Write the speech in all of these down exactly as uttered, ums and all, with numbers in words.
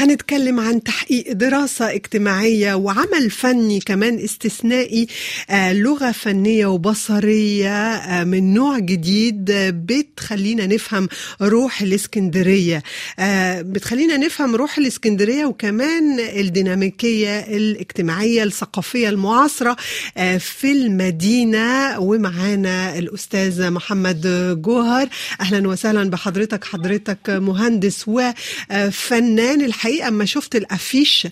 هنتكلم عن تحقيق دراسة اجتماعية وعمل فني كمان استثنائي، لغة فنية وبصرية من نوع جديد بتخلينا نفهم روح الاسكندرية بتخلينا نفهم روح الاسكندرية وكمان الديناميكية الاجتماعية الثقافية المعاصرة في المدينة. ومعانا الأستاذ محمد جوهر، أهلا وسهلا بحضرتك. حضرتك مهندس وفنان، الحقيقة ما شفت الأفيش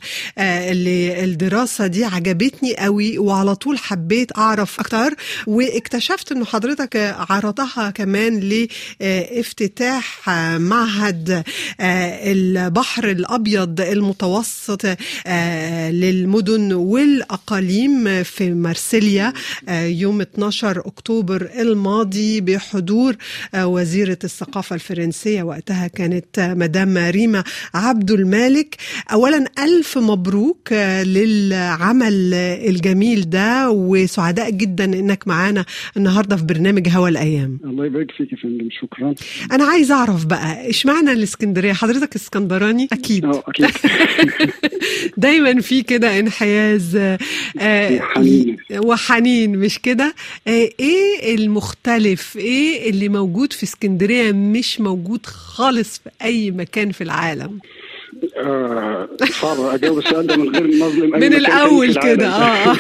اللي الدراسة دي عجبتني قوي وعلى طول حبيت أعرف أكتر، واكتشفت أنه حضرتك عرضها كمان لافتتاح معهد البحر الأبيض المتوسط للمدن والأقاليم في مارسيليا يوم اثني عشر أكتوبر الماضي بحضور وزيرة الثقافة الفرنسية، وقتها كانت مدام ريمة عبد المالك. أولا ألف مبروك للعمل الجميل ده، وسعداء جدا إنك معانا النهاردة في برنامج هوا الأيام. الله يبارك فيك يا فندم، شكرا. أنا عايز أعرف بقى إيش معنى الإسكندرية؟ حضرتك إسكندراني أكيد. أه أكيد. دايما في كده انحياز وحنين. وحنين مش كده؟ إيه المختلف؟ إيه اللي موجود في إسكندرية مش موجود خالص في أي مكان في العالم؟ آه صعب أجاوب السؤال ده من غير نظلم أي من الأول كده. آه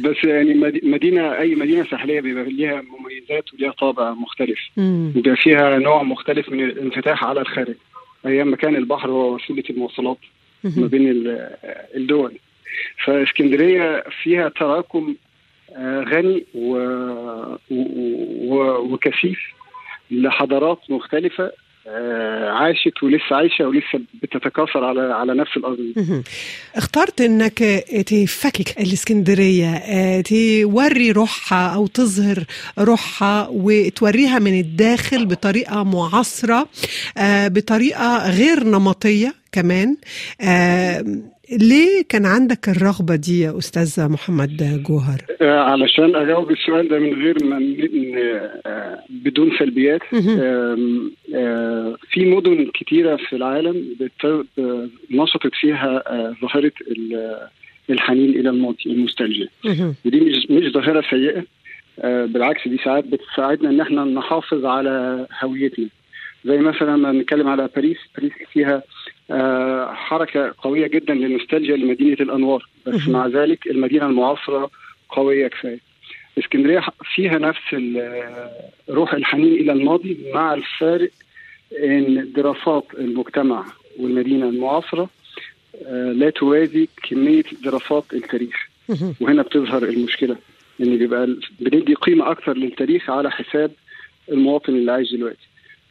بس يعني مدينة أي مدينة ساحلية بيبقى ليها مميزات وليها طابع مختلف، بيبقى فيها نوع مختلف من الانفتاح على الخارج. أيام مكان البحر هو وسيلة المواصلات ما بين الدول، فإسكندرية فيها تراكم غني و... و... و... وكثيف لحضارات مختلفة عاشت ولسه عايشة ولسه بتتكاثر على على نفس الأرض. اخترت انك تفكك الإسكندرية، توري روحها او تظهر روحها وتوريها من الداخل بطريقة معاصرة، بطريقة غير نمطية كمان. ليه كان عندك الرغبة دي يا أستاذ محمد جوهر؟ علشان أجاوب السؤال ده من غير ما بدون سلبيات. في مدن كتيرة في العالم نشطت فيها ظاهرة الحنين إلى الماضي، النوستالجيا، ودي مش ظاهرة سيئة، بالعكس دي ساعات بتساعدنا إن احنا نحافظ على هويتنا. زي مثلا ما نتكلم على باريس، باريس فيها آه حركة قوية جدا للنوستالجيا لمدينة الأنوار، بس مع ذلك المدينة المعاصرة قوية كفاية. اسكندرية فيها نفس روح الحنين إلى الماضي، مع الفارق إن دراسات المجتمع والمدينة المعاصرة آه لا توازي كمية دراسات التاريخ، وهنا بتظهر المشكلة إن بيبقى بندي قيمة أكثر للتاريخ على حساب المواطن اللي عايش دلوقتي،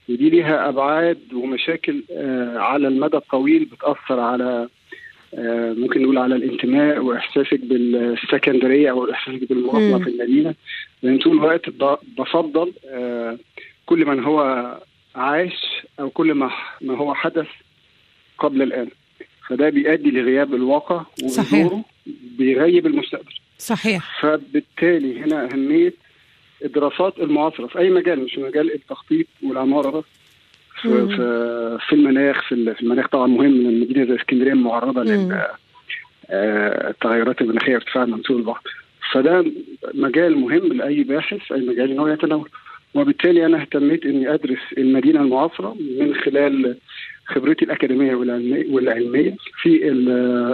ودي ليها أبعاد ومشاكل على المدى الطويل بتأثر على ممكن نقول على الانتماء وإحساسك بالسكندرية أو إحساسك بالمواطنة في المدينة. لأن طول الوقت بفضل كل من هو عايش أو كل ما ما هو حدث قبل الآن، فده بيؤدي لغياب الواقع وظهوره بيغيب المستقبل. صحيح. فبالتالي هنا أهمية الدراسات المعاصرة في أي مجال، مش مجال التخطيط والعمارة بس، في, في المناخ في المناخ طبعا مهم. المدينة زي اسكندرية معرضة للتغيرات المناخية وارتفاع منسوب البحر، فده مجال مهم لأي باحث، أي مجال إن هو يتناول. وبالتالي أنا اهتميت إني أدرس المدينة المعاصرة من خلال خبرتي الأكاديمية والعلمية في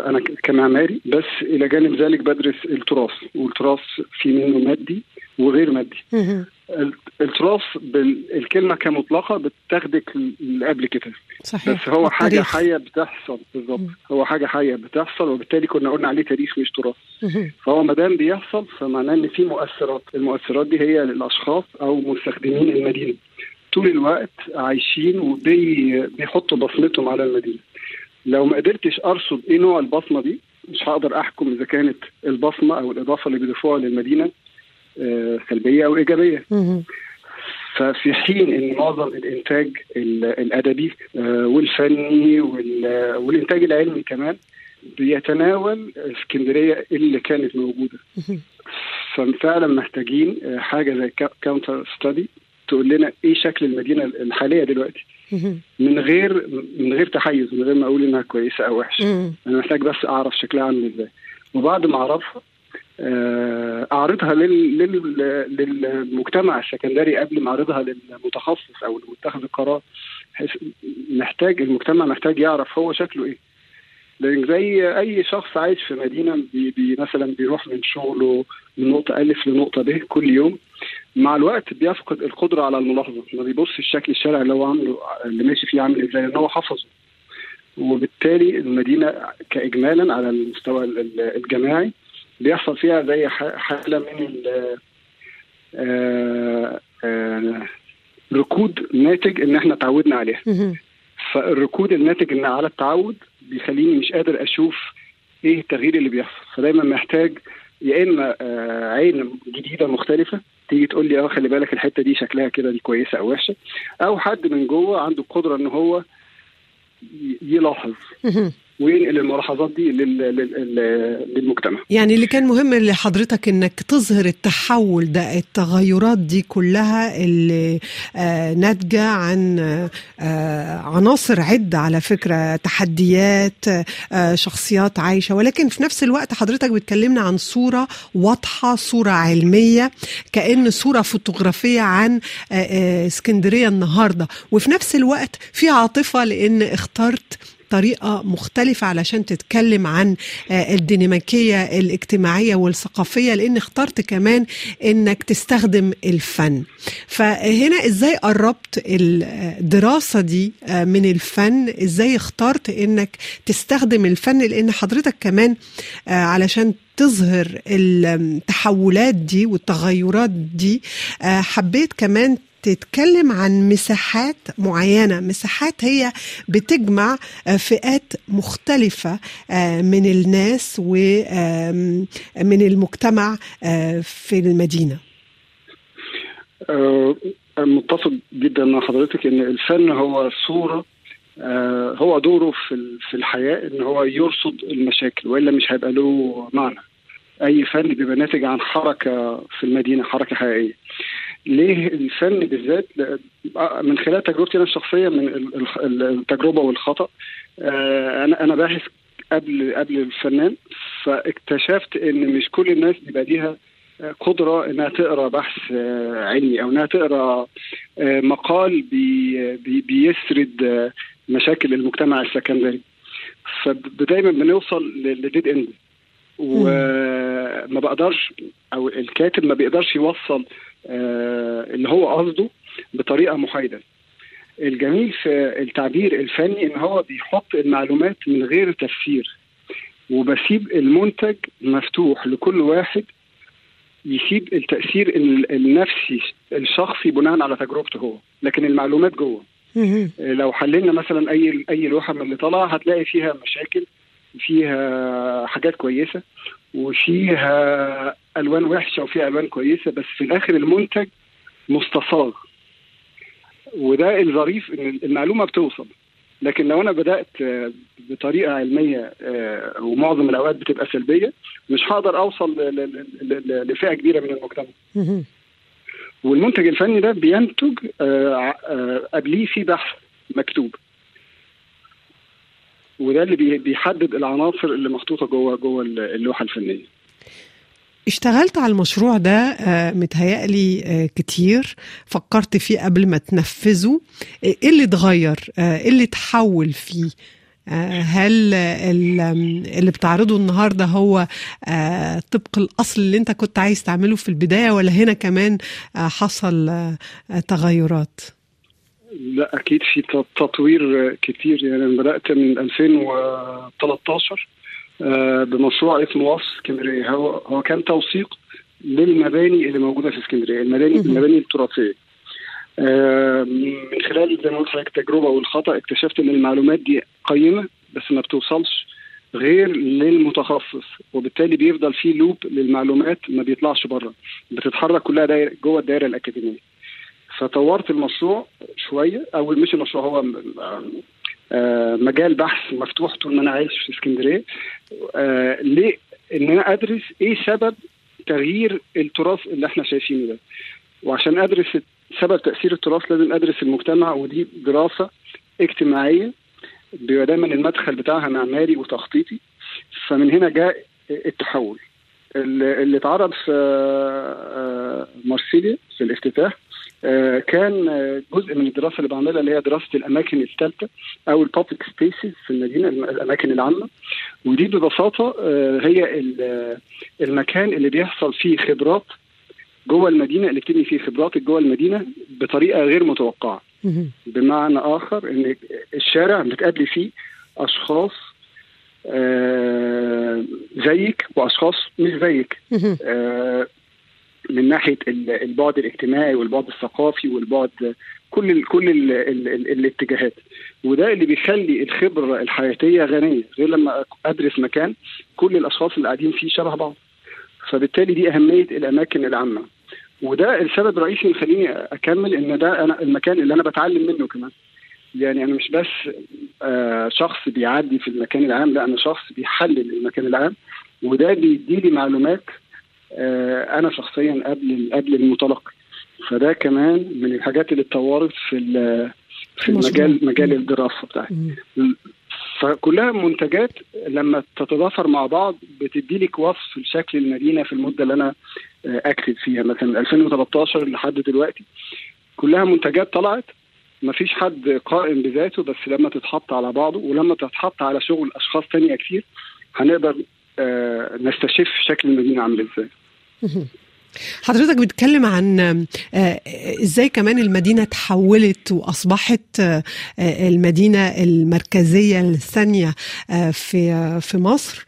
أنا كمعماري، بس إلى جانب ذلك بدرس التراث، والتراث في منه مادي وغير مادي. التراث بالكلمة كمطلقة بتاخدك لقبل كده. صحيح. بس هو حاجة حية بتحصل. بالضبط. هو حاجة حية بتحصل، وبالتالي كنا قلنا عليه تاريخ مش تراث. فهو مدام بيحصل فمعناه إن في مؤثرات، المؤثرات دي هي للأشخاص أو مستخدمين المدينة طول الوقت عايشين وبيحطوا بصمتهم على المدينة. لو ما قدرتش أرصد إيه نوع البصمة دي، مش هقدر أحكم إذا كانت البصمة أو الإضافة اللي بيضيفوها للمدينة سلبية أو إيجابية. ففي حين إن معظم الإنتاج الأدبي والفني والإنتاج العلمي كمان بيتناول اسكندرية اللي كانت موجودة، ففعلا محتاجين حاجة زي كاونتر ستادي تقول لنا ايه شكل المدينة الحالية دلوقتي من غير من غير تحيز، من غير ما اقول انها كويسة او وحشة. انا محتاج بس اعرف شكلها عامل ازاي، وبعد ما اعرفها اعرضها للمجتمع السكندري قبل ما اعرضها للمتخصص او لمتخذ القرار. محتاج المجتمع محتاج يعرف هو شكله ايه، لأن زي أي شخص عايش في مدينة بي بي مثلا بيروح من شغله من نقطة ألف لنقطة ب كل يوم، مع الوقت بيفقد القدرة على الملاحظة، ما بيبصش الشكل الشارع اللي هو عامله اللي ماشي فيه عامل إزاي، لأن هو حفظه. وبالتالي المدينة كإجمالا على المستوى الجماعي بيحصل فيها زي حالة من الركود ناتج إن إحنا تعودنا عليها. فالركود الناتج إن على التعود بيخليني مش قادر أشوف إيه التغيير اللي بيحصل، فدايما محتاج يا إما عين جديدة مختلفة تيجي تقول لي اه خلي بالك الحتة دي شكلها كده، دي كويسة أو وحشة، أو حد من جوه عنده القدرة إن هو يلاحظ وينقل الملاحظات دي للمجتمع. يعني اللي كان مهم لحضرتك انك تظهر التحول ده، التغيرات دي كلها اللي آه ناتجة عن آه عناصر عدة على فكرة، تحديات، آه شخصيات عايشة، ولكن في نفس الوقت حضرتك بتكلمنا عن صورة واضحة، صورة علمية، كأن صورة فوتوغرافية عن آه آه اسكندرية النهاردة، وفي نفس الوقت في عاطفة لأن اخترت طريقة مختلفة علشان تتكلم عن الديناميكية الاجتماعية والثقافية، لأن اخترت كمان أنك تستخدم الفن. فهنا إزاي قربت الدراسة دي من الفن؟ إزاي اخترت أنك تستخدم الفن؟ لأن حضرتك كمان علشان تظهر التحولات دي والتغيرات دي حبيت كمان تتكلم عن مساحات معينة، مساحات هي بتجمع فئات مختلفة من الناس ومن المجتمع في المدينة. متفق جدا مع حضرتك ان الفن هو صورة، هو دوره في الحياة ان هو يرصد المشاكل، وإلا مش هيبقى له معنى. اي فن بيبقى ناتج عن حركة في المدينة، حركة حقيقية. ليه الفن بالذات؟ من خلال تجربتي أنا الشخصية من التجربة والخطأ، أنا باحث قبل قبل الفنان، فاكتشفت إن مش كل الناس بيبقى ليها قدرة إنها تقرأ بحث علمي أو إنها تقرأ مقال بي بيسرد مشاكل المجتمع السكندري، فدايما بنوصل لديد إند، وما بقدرش أو الكاتب ما بيقدرش يوصل آه اللي هو قصده بطريقة محايدة. الجميل في التعبير الفني إن هو بيحط المعلومات من غير تفسير، وبسيب المنتج مفتوح لكل واحد يسيب التأثير النفسي الشخصي بناء على تجربته هو، لكن المعلومات جوه. لو حللنا مثلا أي أي لوحة من اللي طلع هتلاقي فيها مشاكل، فيها حاجات كويسة وفيها ألوان وحشة وفيها ألوان كويسة، بس في الآخر المنتج مستصاغ. وده الظريف إن المعلومة بتوصل، لكن لو أنا بدأت بطريقة علمية ومعظم الأوقات بتبقى سلبية مش هقدر أوصل لفئة كبيرة من المجتمع. والمنتج الفني ده بينتج قبليه في بحث مكتوب، وده اللي بيحدد العناصر اللي محطوطة جوه جوه اللوحة الفنية. اشتغلت على المشروع ده متهيألي كتير، فكرت فيه قبل ما تنفذه، ايه اللي اتغير، ايه اللي تحول فيه؟ هل اللي بتعرضه النهاردة هو طبق الأصل اللي انت كنت عايز تعمله في البداية، ولا هنا كمان حصل تغيرات؟ لا أكيد في تطوير كتير. يعني بدأت من ألفين وثلاثة عشر بمشروع اسمه وصف اسكندرية، هو هو كان توثيق للمباني اللي موجودة في اسكندرية، المباني المباني التراثية. من خلال زي ما قلت لك التجربة والخطأ اكتشفت إن المعلومات دي قيمة بس ما بتوصلش غير للمتخصص، وبالتالي بيفضل فيه لوب للمعلومات ما بيطلعش بره، بتتحرك كلها دايرة جوه الدائرة الأكاديمية. فطورت المشروع شوية، أو مش المشروع، هو مجال بحث مفتوح طول ما أنا عايش في اسكندرية، ليه إن أنا أدرس إيه سبب تغيير التراث اللي احنا شايفينه ده. وعشان أدرس سبب تأثير التراث لازم أدرس المجتمع، ودي دراسة اجتماعية بيبقى دايما المدخل بتاعها معماري وتخطيطي. فمن هنا جاء التحول اللي اتعرض في مارسيليا في الافتتاح، كان جزء من الدراسة اللي بعملها اللي هي دراسة الأماكن الثالثة أو Public Spaces في المدينة، الأماكن العامة. ودي ببساطة هي المكان اللي بيحصل فيه خبرات جوه المدينة، اللي بتبني فيه خبراتك جوه المدينة بطريقة غير متوقعة. بمعنى آخر إن الشارع بتقابلي فيه أشخاص آه زيك وأشخاص مش زيك، آه من ناحية البعد الاجتماعي والبعد الثقافي والبعد كل ال كل ال ال ال الاتجاهات. وده اللي بيخلي الخبرة الحياتية غنية، غير لما أدرس مكان كل الأشخاص اللي قاعدين فيه شبه بعض. فبالتالي دي أهمية الأماكن العامة، وده السبب الرئيسي اللي خليني أكمل إن ده أنا المكان اللي أنا بتعلم منه كمان. يعني أنا مش بس آه شخص بيعدي في المكان العام، لا أنا شخص بيحلل المكان العام، وده بيديلي معلومات آه أنا شخصيا قبل قبل المتلقي. فده كمان من الحاجات اللي اتطورت في في المجال مجال الدراسة بتاعتي. فكلها منتجات لما تتضافر مع بعض بتديلك وصف لشكل المدينة في المدة اللي أنا أكتب فيها، مثلا من ألفين وثلاثتاشر لحد دلوقتي كلها منتجات طلعت. مفيش حد قائم بذاته، بس لما تتحط على بعضه ولما تتحط على شغل أشخاص تانية كتير هنقدر نستشف شكل المدينة عامل إزاي. حضرتك بتكلم عن إزاي كمان المدينة تحولت وأصبحت المدينة المركزية الثانية في في مصر،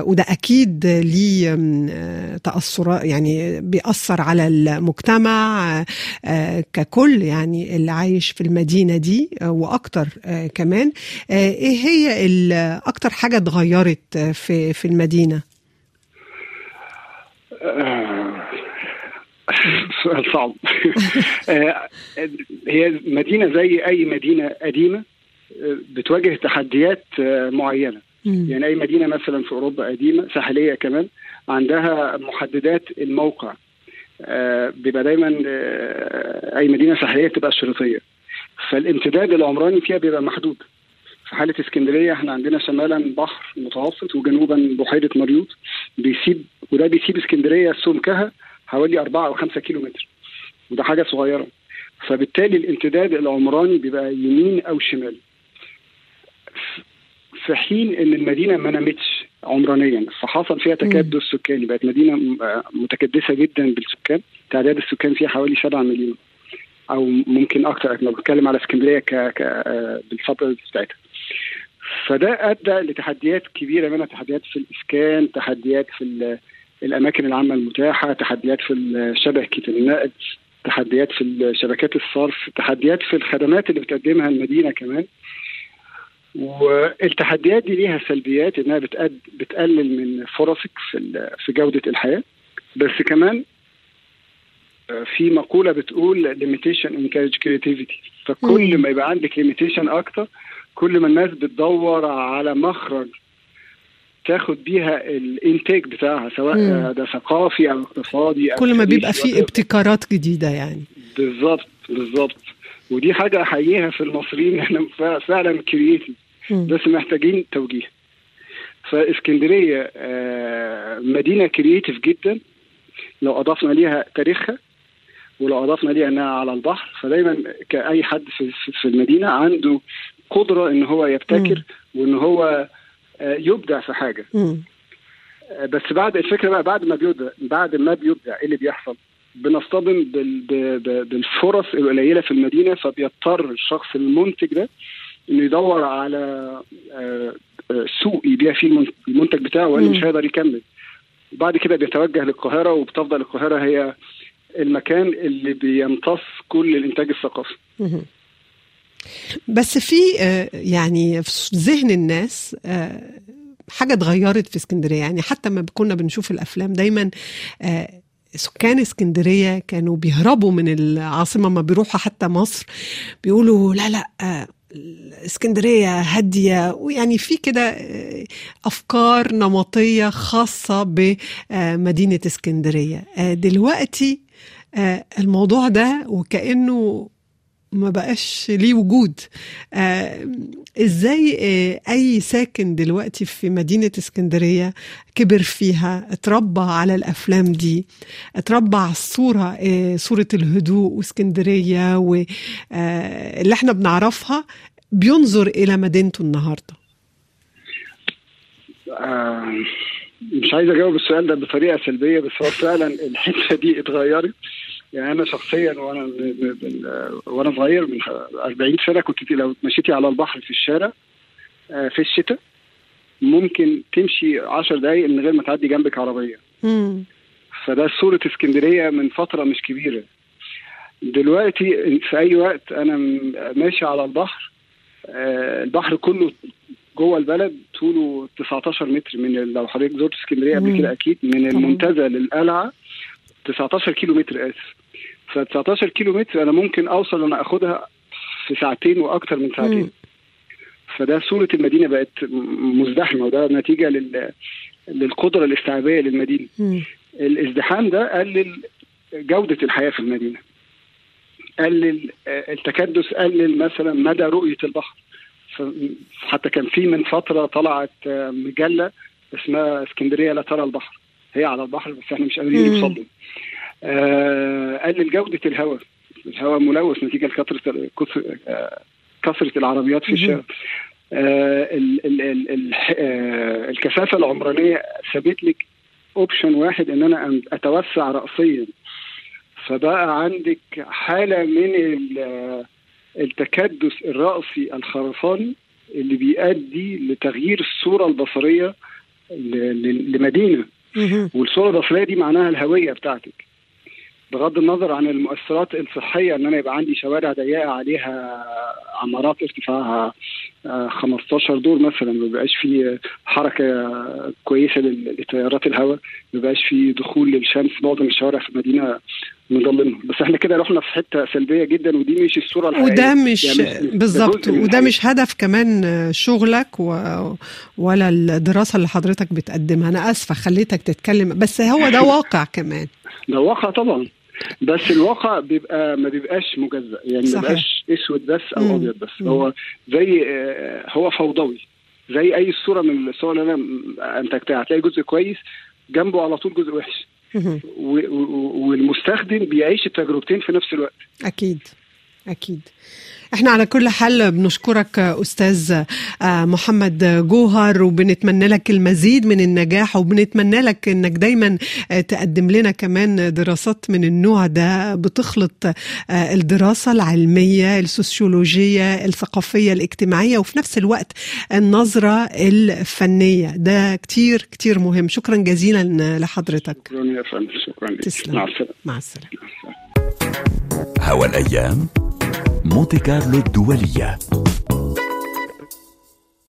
وده أكيد ليه تأثر، يعني بيأثر على المجتمع ككل، يعني اللي عايش في المدينة دي وأكتر كمان. إيه هي أكتر حاجة اتغيرت في في المدينة؟ سؤال صعب. هي مدينة زي أي مدينة قديمة بتواجه تحديات معينة. يعني أي مدينة مثلا في أوروبا قديمة ساحلية كمان عندها محددات الموقع، بيبقى دايما أي مدينة ساحلية بتبقى شريطية، فالامتداد العمراني فيها بيبقى محدود. في حالة اسكندرية احنا عندنا شمالا بحر متوسط وجنوبا بحيرة مريوط، بيسيب وده بيسيب اسكندرية سمكها حوالي أربعة أو خمسة كيلو متر، وده حاجة صغيرة. فبالتالي الامتداد العمراني بيبقى يمين أو شمال، في حين إن المدينة ما نمتش عمرانيا، فحصل فيها تكدس سكاني، بقت مدينة متكدسة جدا بالسكان. تعداد السكان فيها حوالي سبعة مليون أو ممكن أكتر، أنا بتكلم على اسكندرية ك ك بالفترة بتاعتها. فده أدى لتحديات كبيرة، منها تحديات في الإسكان، تحديات في الأماكن العامة المتاحة، تحديات في شبكة النقل، تحديات في شبكات الصرف، تحديات في الخدمات اللي بتقدمها المدينة كمان. والتحديات دي ليها سلبيات، إنها بتقلل من فرصك في في جودة الحياة. بس كمان في مقولة بتقول limitation encourage creativity، فكل ما يبقى عندك limitation أكتر كل ما الناس بتدور على مخرج تاخد بيها الانتاج بتاعها، سواء مم. ده ثقافي أو اقتصادي، كل ما بيبقى فيه ابتكارات جديدة. يعني بالظبط بالظبط، ودي حاجة أحييها في المصريين، احنا فعلا كرييتيف بس محتاجين توجيه. فاسكندرية مدينة كرييتيف جدا، لو أضفنا ليها تاريخها ولو أضفنا ليها أنها على البحر، فدايما كأي حد في المدينة عنده قدرة إن هو يبتكر مم. وإن هو يبدع في حاجة. مم. بس بعد الفكرة بقى، بعد ما بيبدع بعد ما بيبدع إيه اللي بيحصل؟ بنصطدم بال... بالفرص القليلة في المدينة، فبيضطر الشخص المنتج ده إنه يدور على سوق يبيع فيه المنتج بتاعه، وإنه مش هيقدر يكمل. وبعد كده بيتوجه للقاهرة، وبتفضل القاهرة هي المكان اللي بيمتص كل الإنتاج الثقافي. مم. بس في يعني في ذهن الناس حاجة اتغيرت في اسكندرية، يعني حتى ما كنا بنشوف الأفلام دايما سكان اسكندرية كانوا بيهربوا من العاصمة، ما بيروحوا حتى مصر بيقولوا لا لا الاسكندرية هادية، ويعني في كده أفكار نمطية خاصة بمدينة اسكندرية. دلوقتي الموضوع ده وكأنه ما بقاش ليه وجود. إزاي أي ساكن دلوقتي في مدينة اسكندرية كبر فيها، اتربى على الأفلام دي، اتربى على الصورة، صورة الهدوء واسكندرية واللي احنا بنعرفها، بينظر إلى مدينته النهاردة؟ مش عايز أجاوب السؤال ده بطريقة سلبية، بس هو فعلا الحتة دي اتغيرت. يعني أنا شخصياً وأنا وأنا صغير من أربعين سنة كنت لو مشيتي على البحر في الشارع في الشتاء ممكن تمشي عشر دقايق من غير ما تعدي جنبك عربية. مم. فده صورة اسكندرية من فترة مش كبيرة. دلوقتي في أي وقت أنا ماشي على البحر، البحر كله جوه البلد طوله تسعتاشر متر، من لو حضرتك زرت اسكندرية قبل كده أكيد، من المنتزه للقلعة تسعتاشر كيلو متر آسف. ف تسعتاشر كيلو متر أنا ممكن أوصل أنا أخدها في ساعتين وأكتر من ساعتين. م. فده صورة المدينة بقت مزدحمة، وده نتيجة لل... للقدرة الاستيعابية للمدينة. م. الازدحام ده قلل جودة الحياة في المدينة، قلل التكدس، قلل مثلا مدى رؤية البحر. حتى كان في من فترة طلعت مجلة اسمها اسكندرية لا ترى البحر، هي على البحر بس احنا مش قادرين نوصل. آه قلل جودة الهواء، الهواء ملوث نتيجة كثرة كثرة العربيات في الشارع. آه ال ال ال ال آه الكثافة العمرانية سابت لك اوبشن واحد، ان انا اتوسع رأسيا، فبقى عندك حالة من التكدس الرأسي الخرساني اللي بيؤدي لتغيير الصورة البصرية لمدينة. والصورة البصرية دي معناها الهوية بتاعتك، بغض النظر عن المؤثرات الصحية، ان انا يبقى عندي شوارع ضيقة عليها عمارات ارتفاعها خمستاشر دور مثلا، ما بيبقاش في حركة كويسة لتيارات الهواء، ما بيبقاش في دخول للشمس، معظم الشوارع في المدينة مظلمة. بس احنا كده رحنا في حتة سلبية جدا، ودي مش الصورة الحقيقية، وده مش يعني بالظبط، وده مش هدف كمان شغلك و... ولا الدراسة اللي حضرتك بتقدمها. انا اسفة خليتك تتكلم، بس هو ده واقع كمان. ده واقع طبعا، بس الواقع بيبقى ما بيبقاش مجزأ، يعني ما بيبقاش اسود بس او ابيض بس. مم. هو زي هو فوضوي زي اي صوره من الصور اللي انا انتجتها، هتلاقي جزء كويس جنبه على طول جزء وحش، والمستخدم بيعيش التجربتين في نفس الوقت. اكيد اكيد. احنا على كل حال بنشكرك أستاذ محمد جوهر، وبنتمنى لك المزيد من النجاح، وبنتمنى لك انك دايما تقدم لنا كمان دراسات من النوع ده، بتخلط الدراسة العلمية السوسيولوجية الثقافية الاجتماعية وفي نفس الوقت النظرة الفنية، ده كتير كتير مهم. شكرا جزيلا لحضرتك. شكرا يا فندم. شكرا لك. تسلم. مع السلامة. مع السلامة. هوا الأيام مونت كارلو الدولية.